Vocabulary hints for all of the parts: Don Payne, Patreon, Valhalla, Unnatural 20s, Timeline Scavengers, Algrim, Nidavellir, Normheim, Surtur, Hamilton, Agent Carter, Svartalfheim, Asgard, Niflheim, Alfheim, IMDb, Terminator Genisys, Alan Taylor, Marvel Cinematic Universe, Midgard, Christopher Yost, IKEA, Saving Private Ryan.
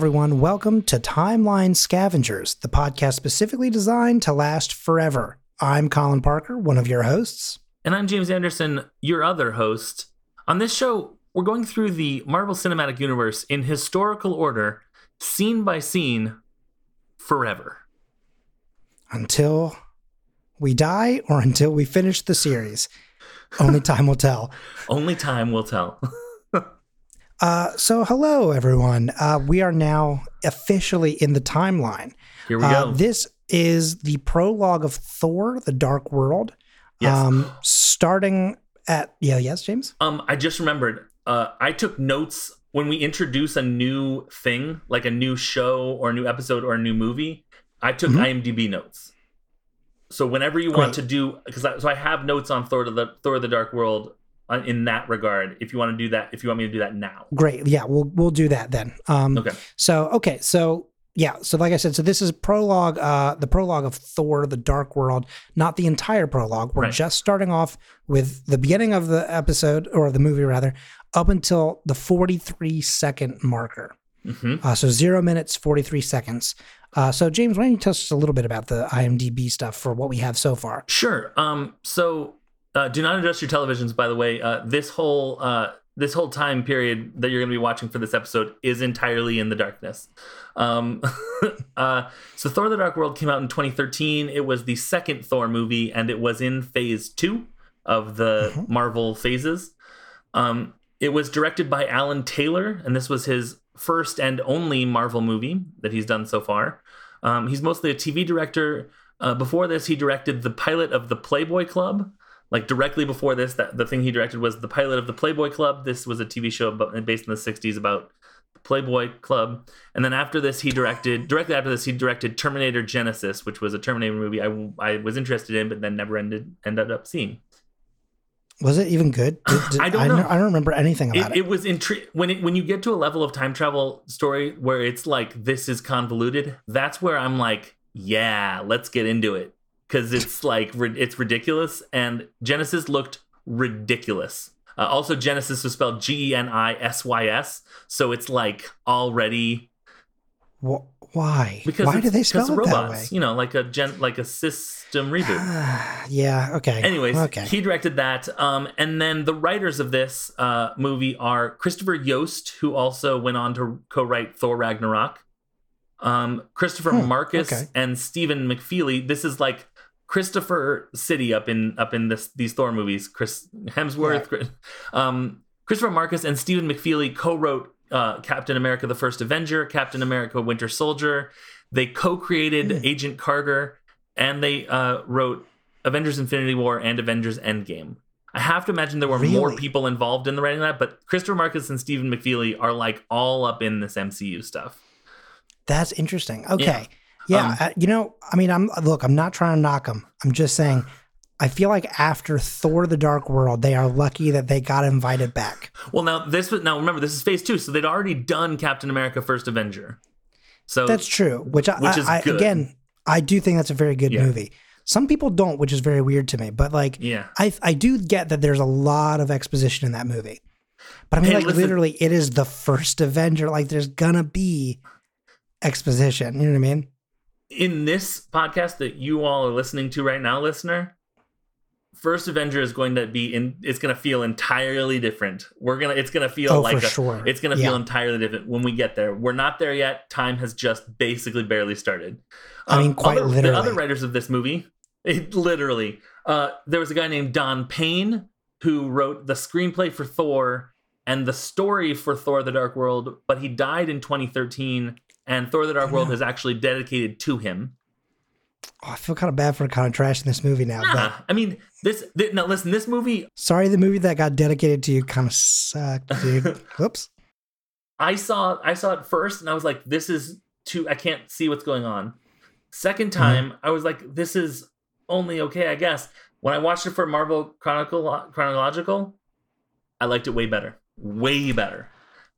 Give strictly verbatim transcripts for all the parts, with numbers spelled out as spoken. everyone. Welcome to Timeline Scavengers, the podcast specifically designed to last forever. I'm Colin Parker, one of your hosts. And I'm James Anderson, your other host. On this show, we're going through the Marvel Cinematic Universe in historical order, scene by scene, forever. Until we die or until we finish the series. Only time will tell. Only time will tell. Uh, so hello, everyone. Uh, we are now officially in the timeline. Here we uh, go. This is the prologue of Thor: The Dark World. Yes. Um, starting at... Yeah, yes, James? Um, I just remembered. Uh, I took notes when we introduce a new thing, like a new show or a new episode or a new movie. I took mm-hmm. IMDb notes. So whenever you want Great. to do... because I, So I have notes on Thor, the, Thor: The Dark World in that regard, if you want to do that, if you want me to do that now. Great. Yeah, we'll we'll do that then. Um, okay. So, okay. So, yeah. So, like I said, so this is prologue, uh, the prologue of Thor: The Dark World, not the entire prologue. We're right. just starting off with the beginning of the episode, or the movie rather, up until the forty-three second marker. Mm-hmm. Uh, so, zero minutes, forty-three seconds. Uh, so, James, why don't you tell us a little bit about the IMDb stuff for what we have so far? Sure. Um, so... Uh, do not adjust your televisions, by the way. Uh, this whole uh, this whole time period that you're going to be watching for this episode is entirely in the darkness. Um, uh, so Thor: The Dark World came out in twenty thirteen. It was the second Thor movie, and it was in phase two of the mm-hmm. Marvel phases. Um, it was directed by Alan Taylor, and this was his first and only Marvel movie that he's done so far. Um, he's mostly a T V director. Uh, before this, he directed the pilot of The Playboy Club. Like directly before this, that the thing he directed was the pilot of The Playboy Club. This was a T V show based in the sixties about the Playboy Club. And then after this, he directed directly after this, he directed Terminator Genisys, which was a Terminator movie I, I was interested in, but then never ended ended up seeing. Was it even good? Did, did, I don't know. I, I don't remember anything about it. It, it was intri- when it, when you get to a level of time travel story where it's like this is convoluted. That's where I'm like, yeah, let's get into it. Because it's like it's ridiculous, and Genisys looked ridiculous. Uh, also, Genisys was spelled G E N I S Y S, so it's like already. Wh- why? Because why do they spell it robots, that way? You know, like a gen, like a system reboot. Yeah. Okay. Anyways, okay. He directed that, um, and then the writers of this uh, movie are Christopher Yost, who also went on to co-write Thor: Ragnarok. Um, Christopher hmm, Marcus okay. and Stephen McFeely. This is like Christopher City up in up in this, these Thor movies. Chris Hemsworth, yeah. Chris, um, Christopher Marcus and Stephen McFeely co-wrote uh, Captain America: The First Avenger, Captain America: Winter Soldier. They co-created mm. Agent Carter, and they uh, wrote Avengers: Infinity War and Avengers: Endgame. I have to imagine there were really? more people involved in the writing of that, but Christopher Marcus and Stephen McFeely are like all up in this M C U stuff. That's interesting. Okay. Yeah. Yeah, um, I, you know, I mean, I'm look, I'm not trying to knock them. I'm just saying, I feel like after Thor: The Dark World, they are lucky that they got invited back. Well, now this was now remember this is phase two, so they'd already done Captain America: First Avenger. So that's true. Which I, which is I, I good. again, I do think that's a very good yeah. movie. Some people don't, which is very weird to me. But like, yeah. I I do get that there's a lot of exposition in that movie. But I mean, hey, like listen, literally, it is the first Avenger. Like, there's gonna be exposition. You know what I mean? In this podcast that you all are listening to right now, listener, First Avenger is going to be in, it's going to feel entirely different. We're going to, it's going to feel oh, like, for a, sure. it's going to yeah. feel entirely different when we get there. We're not there yet. Time has just basically barely started. Um, I mean, quite other, literally. The other writers of this movie, it literally, uh, there was a guy named Don Payne who wrote the screenplay for Thor and the story for Thor: The Dark World, but he died in twenty thirteen. And Thor: The Dark World is actually dedicated to him. Oh, I feel kind of bad for kind of trashing this movie now. Nah, but I mean, this, this, now listen, this movie. Sorry, the movie that got dedicated to you kind of sucked, dude. Whoops. I saw, I saw it first and I was like, this is too, I can't see what's going on. Second time, mm-hmm. I was like, this is only okay, I guess. When I watched it for Marvel Chronicle, Chronological, I liked it way better. Way better.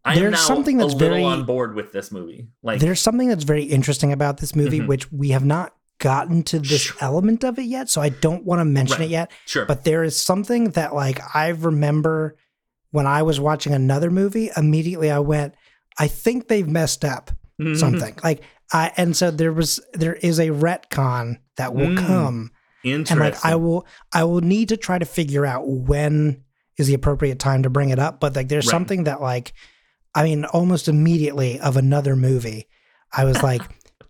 I am now something that's a little very, on board with this movie. Like, there's something that's very interesting about this movie, mm-hmm. which we have not gotten to this sure. element of it yet, so I don't want to mention right. it yet. Sure. But there is something that, like, I remember when I was watching another movie, immediately I went, I think they've messed up. mm-hmm. something like I, and so there was, there is a retcon that will mm. come. Interesting. And like, I will, I will need to try to figure out when is the appropriate time to bring it up. But like, there's right. something that like, I mean, almost immediately of another movie, I was like,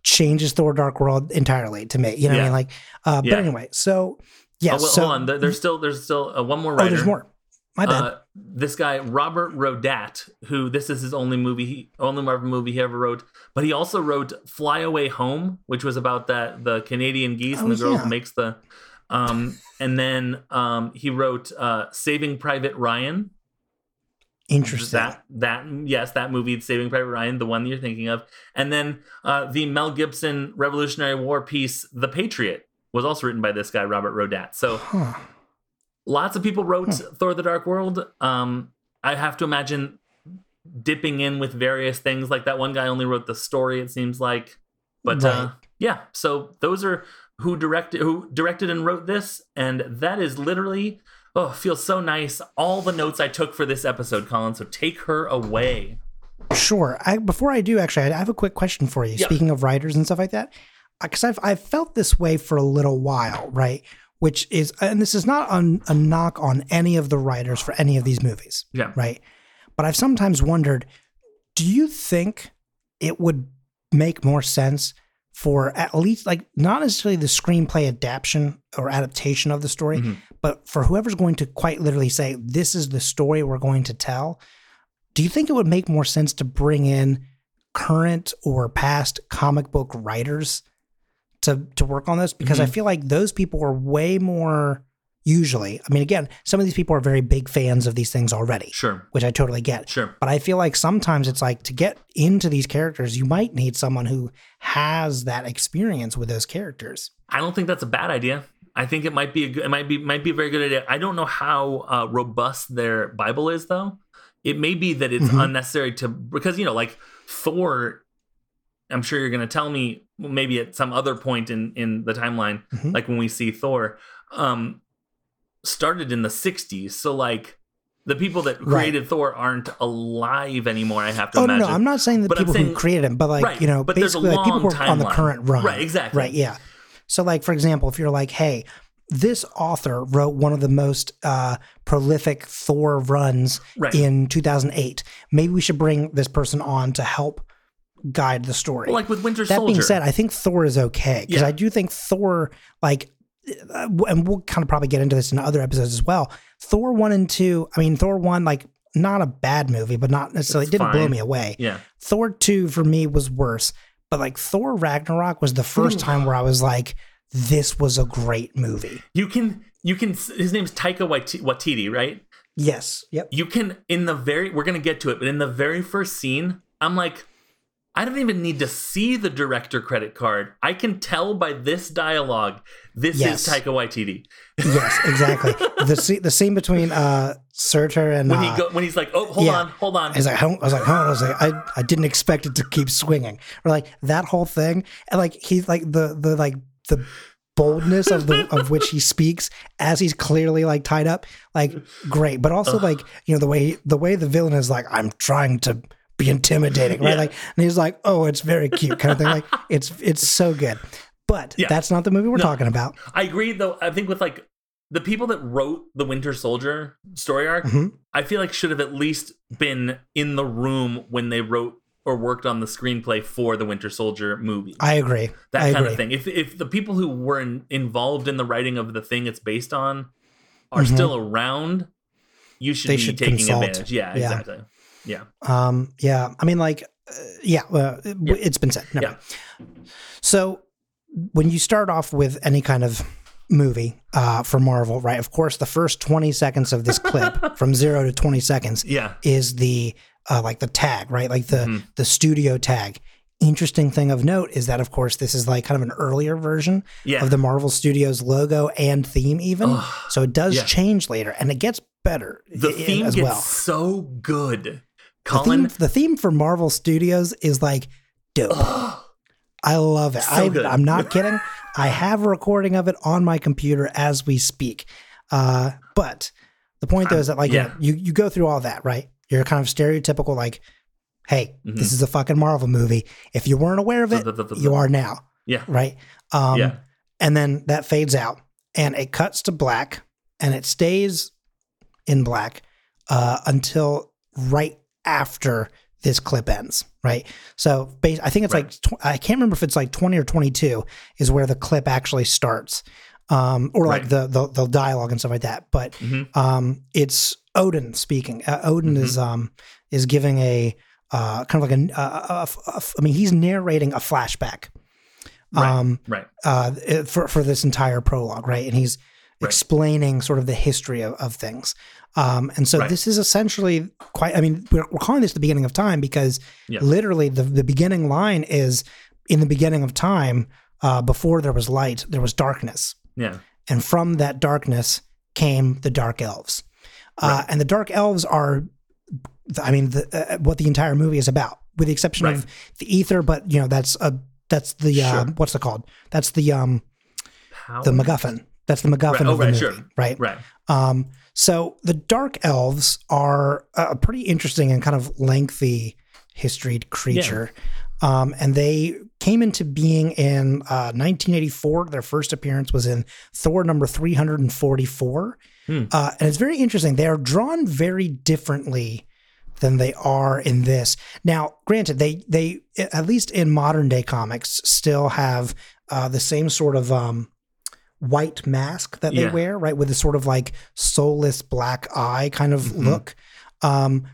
changes Thor Dark World entirely to me. You know yeah. what I mean? Like, uh, yeah. but anyway, so yeah. Oh, well, so, hold on. There's still, there's still uh, one more writer. Oh, there's more. My bad. Uh, this guy, Robert Rodat, who this is his only movie, he, only Marvel movie he ever wrote, but he also wrote Fly Away Home, which was about that the Canadian geese oh, and the girl yeah. who makes the, um, and then um, he wrote uh, Saving Private Ryan. Interesting. That, that yes, that movie, Saving Private Ryan, the one that you're thinking of. And then uh, the Mel Gibson Revolutionary War piece, The Patriot, was also written by this guy, Robert Rodat. So... Huh. Lots of people wrote hmm. Thor: The Dark World. Um, I have to imagine dipping in with various things. Like that one guy only wrote the story, it seems like. But right. uh, yeah, so those are who directed, who directed and wrote this, and that is literally oh, feels so nice. All the notes I took for this episode, Colin. So take her away. Sure. I, before I do, actually, I have a quick question for you. Yeah. Speaking of writers and stuff like that, because I've I've felt this way for a little while, right? Which is, and this is not on, a knock on any of the writers for any of these movies, yeah. right? But I've sometimes wondered, do you think it would make more sense for at least, like, not necessarily the screenplay adaptation or adaptation of the story, mm-hmm. but for whoever's going to quite literally say, this is the story we're going to tell, do you think it would make more sense to bring in current or past comic book writers to to work on this, because mm-hmm. I feel like those people are way more usually, I mean, again, some of these people are very big fans of these things already, sure, which I totally get. Sure. But I feel like sometimes it's like to get into these characters, you might need someone who has that experience with those characters. I don't think that's a bad idea. I think it might be a good, it might be, might be a very good idea. I don't know how uh, robust their Bible is though. It may be that it's mm-hmm. unnecessary to, because, you know, like Thor, I'm sure you're going to tell me maybe at some other point in, in the timeline, mm-hmm. like when we see Thor, um, started in the sixties. So like the people that created right. Thor aren't alive anymore. I have to oh, imagine. No, no, I'm not saying the but people saying, who created him, but like, right, you know, but basically there's a long like people were timeline. On the current run. Right, exactly. Right, yeah. So like, for example, if you're like, hey, this author wrote one of the most uh, prolific Thor runs right. in two thousand eight. Maybe we should bring this person on to help guide the story. Well, like with Winter Soldier. That being said, I think Thor is okay because yeah. I do think Thor, like, and we'll kind of probably get into this in other episodes as well. Thor one and two, I mean, Thor one, like, not a bad movie, but not necessarily, it didn't fine. blow me away. Yeah. Thor two for me was worse, but like Thor Ragnarok was the first Ooh. time where I was like, this was a great movie. You can, you can. His name's Taika Waititi, right? Yes. Yep. You can in the very. We're gonna get to it, but in the very first scene, I'm like, I don't even need to see the director credit card. I can tell by this dialogue, this yes. is Taika Waititi. Yes, exactly. the, scene, the scene between uh, Surtur and... When, he go, when he's like, oh, hold yeah. on, hold on. He's like, I was like, I was like, I, I didn't expect it to keep swinging. Or like that whole thing. And like, he's like the, the, like the boldness of the of which he speaks as he's clearly like tied up, like great. But also Ugh. like, you know, the way the way the villain is like, I'm trying to... be intimidating, right? Yeah. Like, and he's like, "Oh, it's very cute," kind of thing. Like, it's it's so good, but yeah. that's not the movie we're no. talking about. I agree, though. I think with like the people that wrote the Winter Soldier story arc, mm-hmm. I feel like should have at least been in the room when they wrote or worked on the screenplay for the Winter Soldier movie. I agree. That I kind agree. of thing. If if the people who were in, involved in the writing of the thing it's based on are mm-hmm. still around, you should they be should taking consult. advantage. Yeah, yeah, exactly. Yeah. Um, yeah. I mean, like, uh, yeah, uh, yeah, it's been said. Never yeah. mind. So when you start off with any kind of movie uh, for Marvel, right, of course, the first twenty seconds of this clip from zero to twenty seconds yeah. is the uh, like the tag, right? Like the, mm-hmm. the studio tag. Interesting thing of note is that, of course, this is like kind of an earlier version yeah. of the Marvel Studios logo and theme even. Ugh. So it does yeah. change later and it gets better. The I- theme as gets well. so good. Colin, the theme, the theme for Marvel Studios is like dope. Oh, I love it. So I, good. I'm not kidding. I have a recording of it on my computer as we speak. Uh, but the point though is that like yeah. you, you you go through all that, right? You're kind of stereotypical like hey, mm-hmm. this is a fucking Marvel movie. If you weren't aware of it, you are now. Yeah. Right? Um, yeah. And then that fades out, and it cuts to black, and it stays in black uh, until right after this clip ends, right? So bas- I think it's right. like, tw- I can't remember if it's like twenty or twenty-two is where the clip actually starts, um, or right. like the, the the dialogue and stuff like that. But mm-hmm. um, it's Odin speaking. Uh, Odin mm-hmm. is um is giving a uh, kind of like a, a, a, a, I mean, he's narrating a flashback. Um, right. right. Uh, for for this entire prologue, right? And he's right. explaining sort of the history of, of things. Um, and so right. this is essentially quite, I mean, we're, we're calling this the beginning of time because yeah. literally the, the beginning line is in the beginning of time, uh, before there was light, there was darkness. Yeah. And from that darkness came the dark elves. Uh, right. And the dark elves are, I mean, the, uh, what the entire movie is about, with the exception right. of the ether, but you know, that's a, That's the sure. uh, what's it called? That's the um, Power? the MacGuffin. That's the MacGuffin right. oh, of the right, movie, sure. right? Right. Um, so the dark elves are a pretty interesting and kind of lengthy historied creature, yeah. um, and they came into being in uh, nineteen eighty-four. Their first appearance was in Thor number three hundred forty-four, hmm. uh, and it's very interesting. They are drawn very differently than they are in this. Now, granted, they they at least in modern day comics still have uh, the same sort of um, white mask that they yeah. wear, right, with a sort of like soulless black eye kind of mm-hmm. look, um,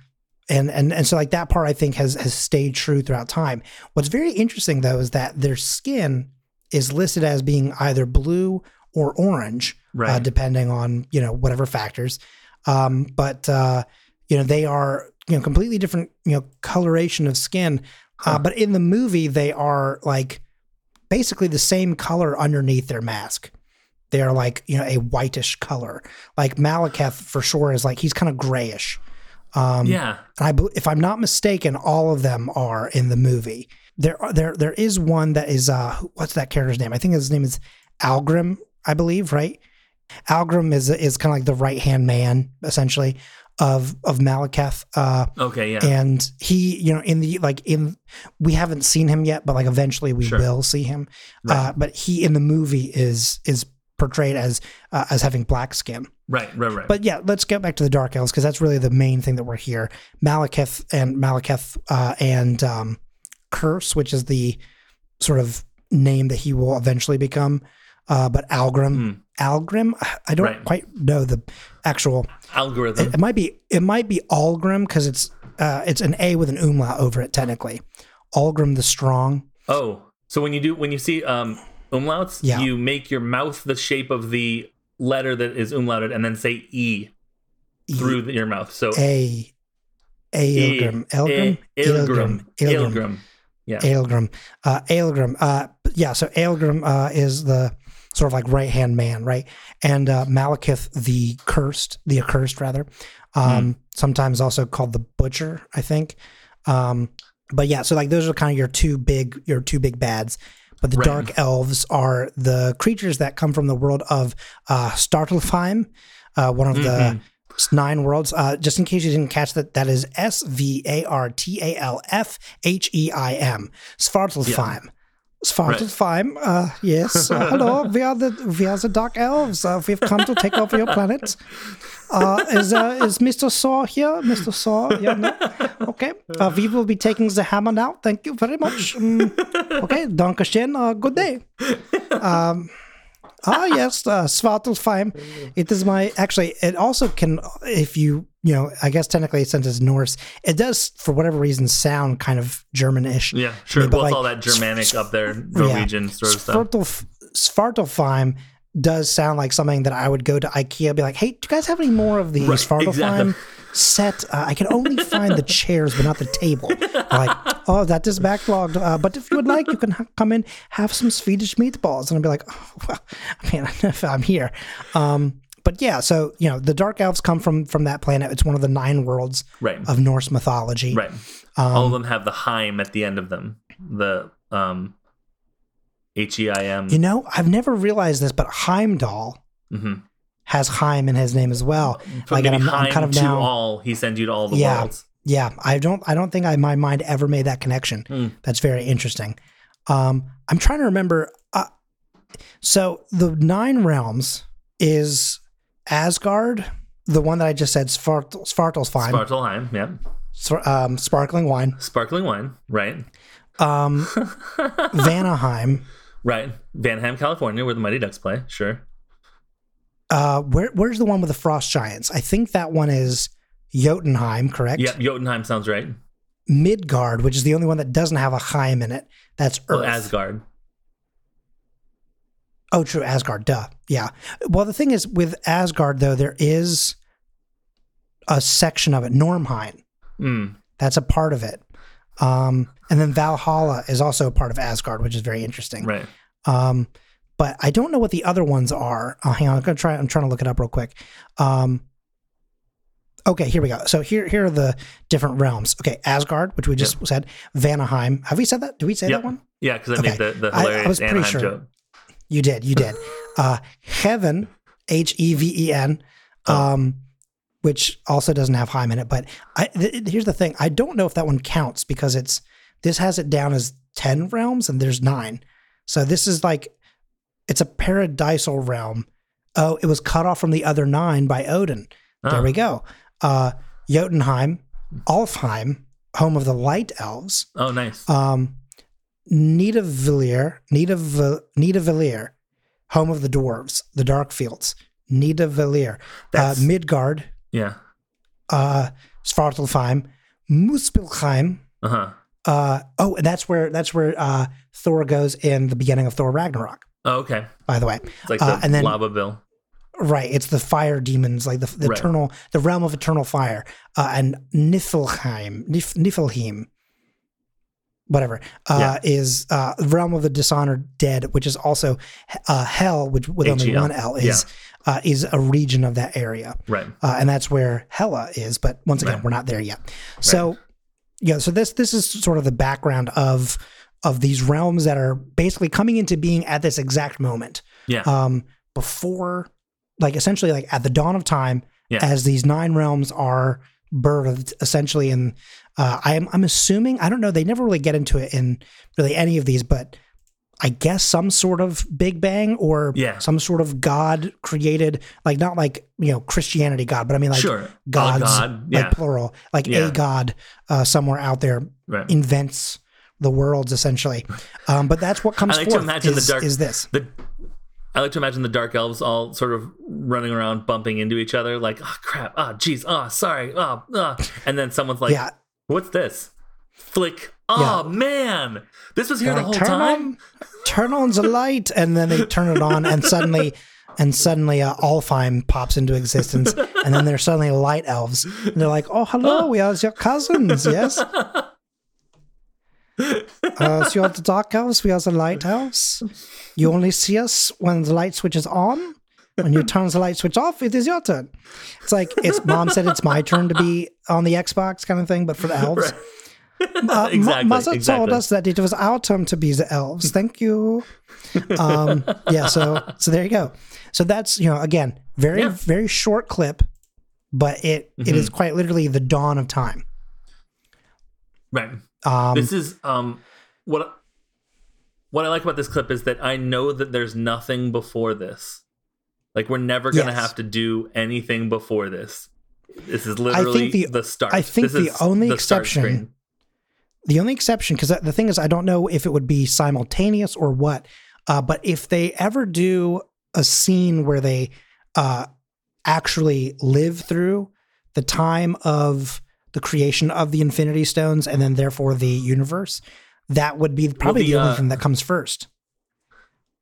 and and and so like that part I think has has stayed true throughout time. What's very interesting though is that their skin is listed as being either blue or orange, right. uh, depending on you know whatever factors, um, but uh, you know they are. You know, completely different, you know, coloration of skin. Huh. Uh, but in the movie, they are like basically the same color underneath their mask. They are like, you know, a whitish color. Like Malekith for sure is like, he's kind of grayish. Um, yeah. And I, if I'm not mistaken, all of them are in the movie. There are, there, there is one that is, uh, what's that character's name? I think his name is Algrim, I believe, right? Algrim is, is kind of like the right-hand man, essentially. Of of Malekith, uh, okay, yeah, and he, you know, in the like in, we haven't seen him yet, but like eventually we sure. will see him. Right. Uh, but he in the movie is is portrayed as uh, as having black skin, right, right, right. But yeah, let's get back to the Dark Elves because that's really the main thing that we're here. Malekith and Malekith uh, and um, Curse, which is the sort of name that he will eventually become. Uh, but Algrim, mm. Algrim, I don't right. quite know the actual algorithm. It, it might be, it might be Algrim because it's, uh, it's an A with an umlaut over it technically. Algrim the Strong. Oh, so when you do, when you see um, umlauts, yeah. you make your mouth the shape of the letter that is umlauted, and then say E, e through the, your mouth. So A, A Algrim, Algrim, Algrim, Algrim, yeah, Algrim, uh, Algrim, uh, yeah. So Algrim uh, is the sort of like right-hand man, right? And uh, Malekith the Cursed, the Accursed rather, um, mm. sometimes also called the Butcher, I think. Um, but yeah, so like those are kind of your two big, your two big bads. But the right. Dark Elves are the creatures that come from the world of uh, Svartalfheim, uh, one of mm-hmm. the nine worlds. Uh, just in case you didn't catch that, that is S V A R T A L F H E I M, Svartalfheim. Yeah. Svartalfheim, right. uh, yes. Uh, hello, we are the we are the Dark Elves. Uh, we've come to take over your planet. Uh, is uh, is Mister Saw here? Mister Saw, yeah, no. Okay. Uh, we will be taking the hammer now. Thank you very much. Um, okay, Dankeschön. Uh, good day. Um, ah, yes, uh, Svartalfheim. It is my actually. It also can, if you you know, I guess technically since it's Norse, it does for whatever reason sound kind of German-ish. Yeah, sure. I mean, well, like, it's all that Germanic s- up there, Norwegian yeah. sort of stuff. Svartalfheim does sound like something that I would go to IKEA and be like, "Hey, do you guys have any more of the right, Svartalfheim exactly. set? Uh, I can only find the chairs, but not the table." Like, oh, that is backlogged. Uh, but if you would like, you can ha- come in, have some Swedish meatballs, and I'd be like, "Oh, well, I mean, I'm here." Um, but yeah, so you know, the Dark Elves come from from that planet. It's one of the nine worlds right. of Norse mythology. Right. Um, All of them have the Heim at the end of them. The um, H E I M. You know, I've never realized this, but Heimdall mm-hmm. has Heim in his name as well. From like, I'm, Heim I'm kind of now, to all, he sends you to all the yeah, worlds. Yeah, I don't I don't think I, my mind ever made that connection. Mm. That's very interesting. Um, I'm trying to remember. Uh, so the Nine Realms is Asgard, the one that I just said, Svart- Svartalfheim. Svartalfheim, yeah. So, um, sparkling wine. Sparkling wine, right. Um, Vanaheim. Right. Vanaheim, California, where the Mighty Ducks play, sure. Uh, where where's the one with the frost giants? I think that one is Jotunheim, correct? Yeah, Jotunheim sounds right. Midgard, which is the only one that doesn't have a Heim in it. That's Earth. Well, Asgard. Oh, true, Asgard, duh. Yeah. Well, the thing is, with Asgard, though, there is a section of it, Normheim. Mm. That's a part of it. Um, and then Valhalla is also a part of Asgard, which is very interesting. Right. Um, but I don't know what the other ones are. Oh, hang on, I'm gonna try. I'm trying to look it up real quick. Um, okay, here we go. So here, here are the different realms. Okay, Asgard, which we just yep. said. Vanaheim. Have we said that? Did we say yep. that one? Yeah, because I okay. made the, the hilarious I, I was Anaheim pretty sure. joke. You did. You did. uh, heaven, H E V E N, um, oh. which also doesn't have Heim in it. But I, th- here's the thing: I don't know if that one counts because it's this has it down as ten realms, and there's nine. So this is like. It's a paradisal realm. Oh, it was cut off from the other nine by Odin. Oh. There we go. Uh, Jotunheim, Alfheim, home of the Light Elves. Oh, nice. Um, Nidavellir, Nidav- Nidavellir, home of the Dwarves, the Dark Fields. Nidavellir. Uh, Midgard. Yeah. Uh, Svartalfheim, Muspelheim. Uh-huh. Uh, oh, and that's where, that's where uh, Thor goes in the beginning of Thor Ragnarok. Oh, okay. By the way. It's like the uh, and then, lava bill. Right. It's the fire demons, like the, the right. eternal, the realm of eternal fire. Uh, and Niflheim, Nif, Niflheim, whatever, uh, yeah. is uh, realm of the dishonored dead, which is also uh, hell, which with H E L. Only one L is yeah. uh, is a region of that area. Right. Uh, and that's where Hela is. But once again, right. we're not there yet. So, right. yeah, so this this is sort of the background of of these realms that are basically coming into being at this exact moment. Yeah. Um, before, like essentially like at the dawn of time, yeah. as these nine realms are birthed essentially. And uh, I'm, I'm assuming, I don't know, they never really get into it in really any of these, but I guess some sort of Big Bang or yeah. some sort of God created, like not like, you know, Christianity God, but I mean like sure. gods, God. yeah. like plural, like yeah. a God uh, somewhere out there right. invents the worlds essentially, um, but that's what comes I like forth. To imagine is, the dark, is this? The, I like to imagine the dark elves all sort of running around, bumping into each other, like "oh crap, oh geez, oh sorry, oh," oh. and then someone's like, yeah. "What's this?" Flick. Oh yeah. man, this was here They're the like, whole turn time. On, turn on the light, and then they turn it on, and suddenly. And suddenly uh, Alfheim pops into existence, and then they're suddenly light elves. And they're like, "Oh, hello, we are your cousins, yes." Uh, so you are the dark elves, we are the light elves. You only see us when the light switch is on. When you turn the light switch off, it is your turn. It's like it's mom said it's my turn to be on the Xbox kind of thing, but for the elves. Right. Uh, exactly, M- mother exactly. told us that it was our turn to be the elves. Thank you. Um, yeah, so so there you go. So that's, you know, again, very yeah. very short clip, but it, mm-hmm. it is quite literally the dawn of time. Right. Um, this is um, what what I like about this clip is that I know that there's nothing before this. Like we're never going to yes. have to do anything before this. This is literally the, the start. I think this the only the exception, the only exception, because the thing is, I don't know if it would be simultaneous or what. Uh, but if they ever do a scene where they uh, actually live through the time of the creation of the Infinity Stones and then therefore the universe, that would be probably well, the, the only uh, thing that comes first.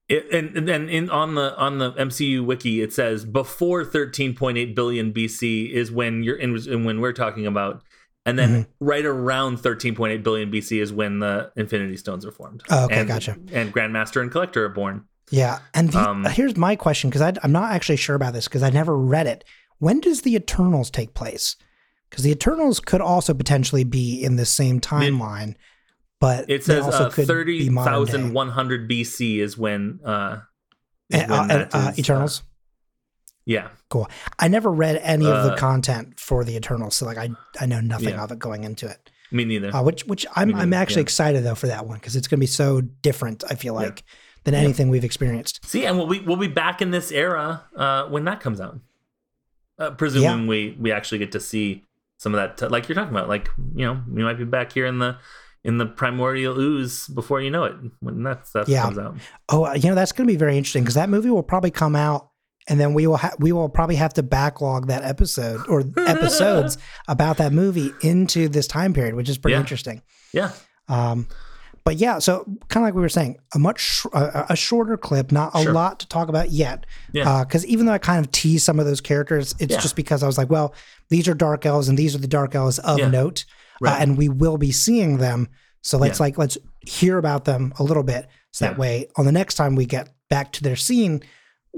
It, and and then in on the on the M C U wiki it says before thirteen point eight billion B C is when you're in, in when we're talking about, and then mm-hmm. right around thirteen point eight billion B C is when the Infinity Stones are formed. Oh, okay, and, gotcha. And Grandmaster and Collector are born. Yeah, and the, um, here's my question because I'm not actually sure about this because I never read it. When does the Eternals take place? Because the Eternals could also potentially be in the same timeline, it, but it says also uh, thirty thousand one hundred B C is when, uh, is when uh, uh, uh, Eternals. Yeah. Cool. I never read any uh, of the content for the Eternals, so like I, I know nothing yeah. of it going into it. Me neither. Uh, which which I'm I'm actually yeah. excited though for that one, because it's going to be so different, I feel like, yeah. than anything yeah. we've experienced. See, and we'll be we'll be back in this era uh, when that comes out. Uh, presuming yeah. we we actually get to see some of that, t- like you're talking about, like, you know, we might be back here in the in the primordial ooze before you know it when that stuff yeah. comes out. Oh, you know, that's going to be very interesting, because that movie will probably come out. And then we will ha- we will probably have to backlog that episode or episodes about that movie into this time period, which is pretty yeah. interesting. Yeah. Um, but yeah, so kind of like we were saying, a much sh- a, a shorter clip, not a sure. lot to talk about yet. Yeah. Because uh, even though I kind of tease some of those characters, it's yeah. just because I was like, well, these are dark elves, and these are the dark elves of yeah. note, right. uh, and we will be seeing them. So let's yeah. like let's hear about them a little bit, so yeah. that way on the next time we get back to their scene,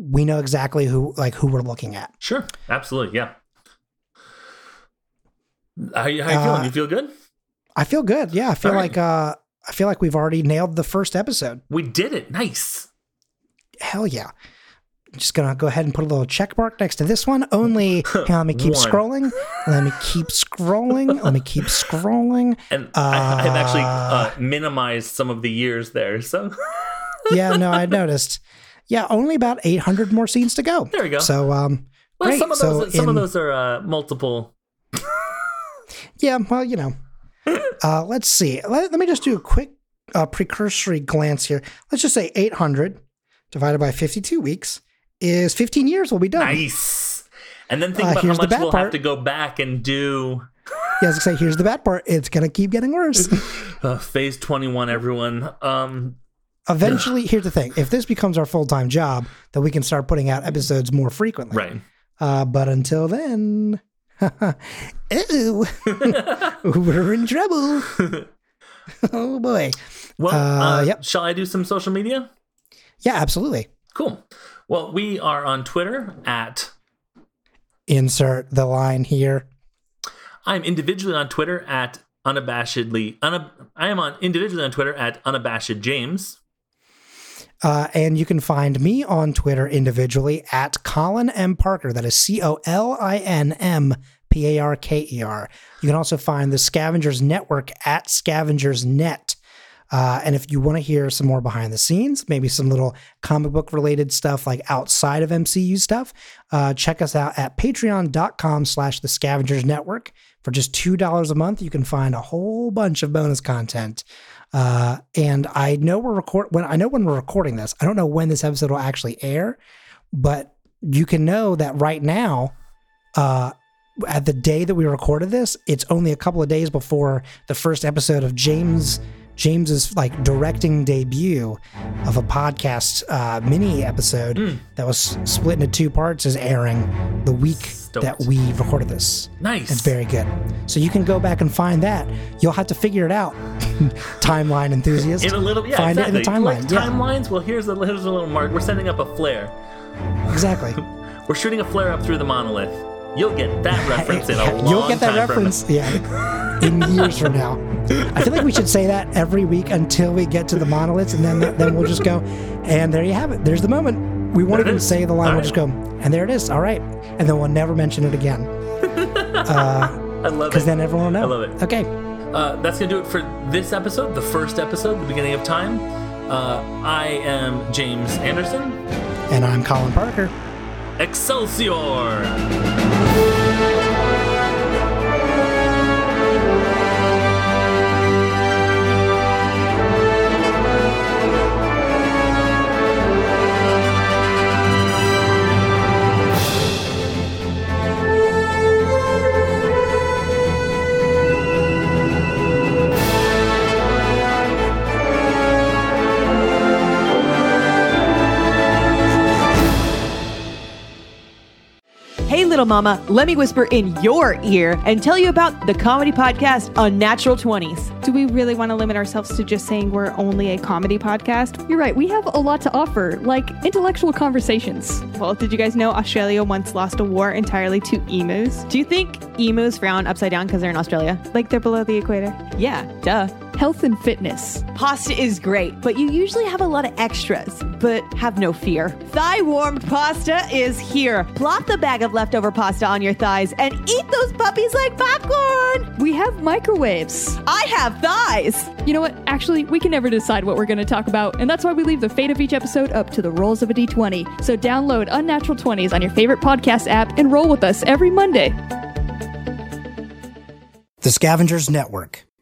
we know exactly who, like who we're looking at. Sure. Absolutely. Yeah. How, how you feeling? Uh, you feel good? I feel good. Yeah. I feel right. like, uh, I feel like we've already nailed the first episode. We did it. Nice. Hell yeah. I'm just going to go ahead and put a little check mark next to this one. Only hang on, let me keep one. scrolling. Let me keep scrolling. Let me keep scrolling. And uh, I, I've actually uh, minimized some of the years there. So yeah, no, I noticed. Yeah, only about eight hundred more scenes to go. There we go. So, um, well, great. Some of those, so some in, of those are uh, multiple. Yeah, well, you know. Uh, let's see. Let, let me just do a quick uh, precursory glance here. Let's just say eight hundred divided by fifty-two weeks is fifteen years. We'll be done. Nice. And then think about uh, how much we'll part. have to go back and do. Yeah, I was going to say, here's the bad part. It's going to keep getting worse. uh, phase twenty-one, everyone. Um Eventually, here's the thing. If this becomes our full-time job, then we can start putting out episodes more frequently. Right. Uh, but until then, ew. we're in trouble. Oh, boy. Well, uh, uh, yep. Shall I do some social media? Yeah, absolutely. Cool. Well, we are on Twitter at... Insert the line here. I'm individually on Twitter at unabashedly... Unab- I am on individually on Twitter at unabashedjames. Uh, and you can find me on Twitter individually at Colin M. Parker. That is C O L I N M P A R K E R. You can also find the Scavengers Network at Scavengers Net. Uh, and if you want to hear some more behind the scenes, maybe some little comic book related stuff like outside of M C U stuff, uh, check us out at patreon.com slash the Scavengers Network. For just two dollars a month, you can find a whole bunch of bonus content. Uh, and I know we're record when I know when we're recording this, I don't know when this episode will actually air, but you can know that right now, uh, at the day that we recorded this, it's only a couple of days before the first episode of James James's like directing debut of a podcast uh, mini episode mm. that was split into two parts is airing the week Stoked. that we recorded this. Nice. It's very good. So you can go back and find that. You'll have to figure it out. Timeline enthusiasts. In a little, yeah, find exactly. it in the timeline. Like yeah. Timelines? Well, here's a, here's a little mark. We're sending up a flare. Exactly. We're shooting a flare up through the monolith. You'll get that reference in a long time. You'll get that reference, yeah, in years from now. I feel like we should say that every week until we get to the monoliths, and then then we'll just go, and there you have it. There's the moment. We won't even say the line. We'll just go, and there it is. All right. And then we'll never mention it again. Uh, I love it. Because then everyone will know. I love it. Okay. Uh, that's going to do it for this episode, the first episode, the beginning of time. Uh, I am James Anderson. And I'm Colin Parker. Excelsior! Little mama, let me whisper in your ear and tell you about the comedy podcast Unnatural twenties. Do we really want to limit ourselves to just saying we're only a comedy podcast? You're right. We have a lot to offer, like intellectual conversations. Well, did you guys know Australia once lost a war entirely to emus? Do you think emus frown upside down because they're in Australia? Like they're below the equator? Yeah, duh. Health and fitness. Pasta is great, but you usually have a lot of extras, but have no fear. Thigh warmed pasta is here. Plop the bag of leftover pasta on your thighs and eat those puppies like popcorn. We have microwaves. I have thighs. You know what? Actually, we can never decide what we're going to talk about, and that's why we leave the fate of each episode up to the rolls of a D twenty. So download Unnatural twenties on your favorite podcast app and roll with us every Monday. The Scavengers Network.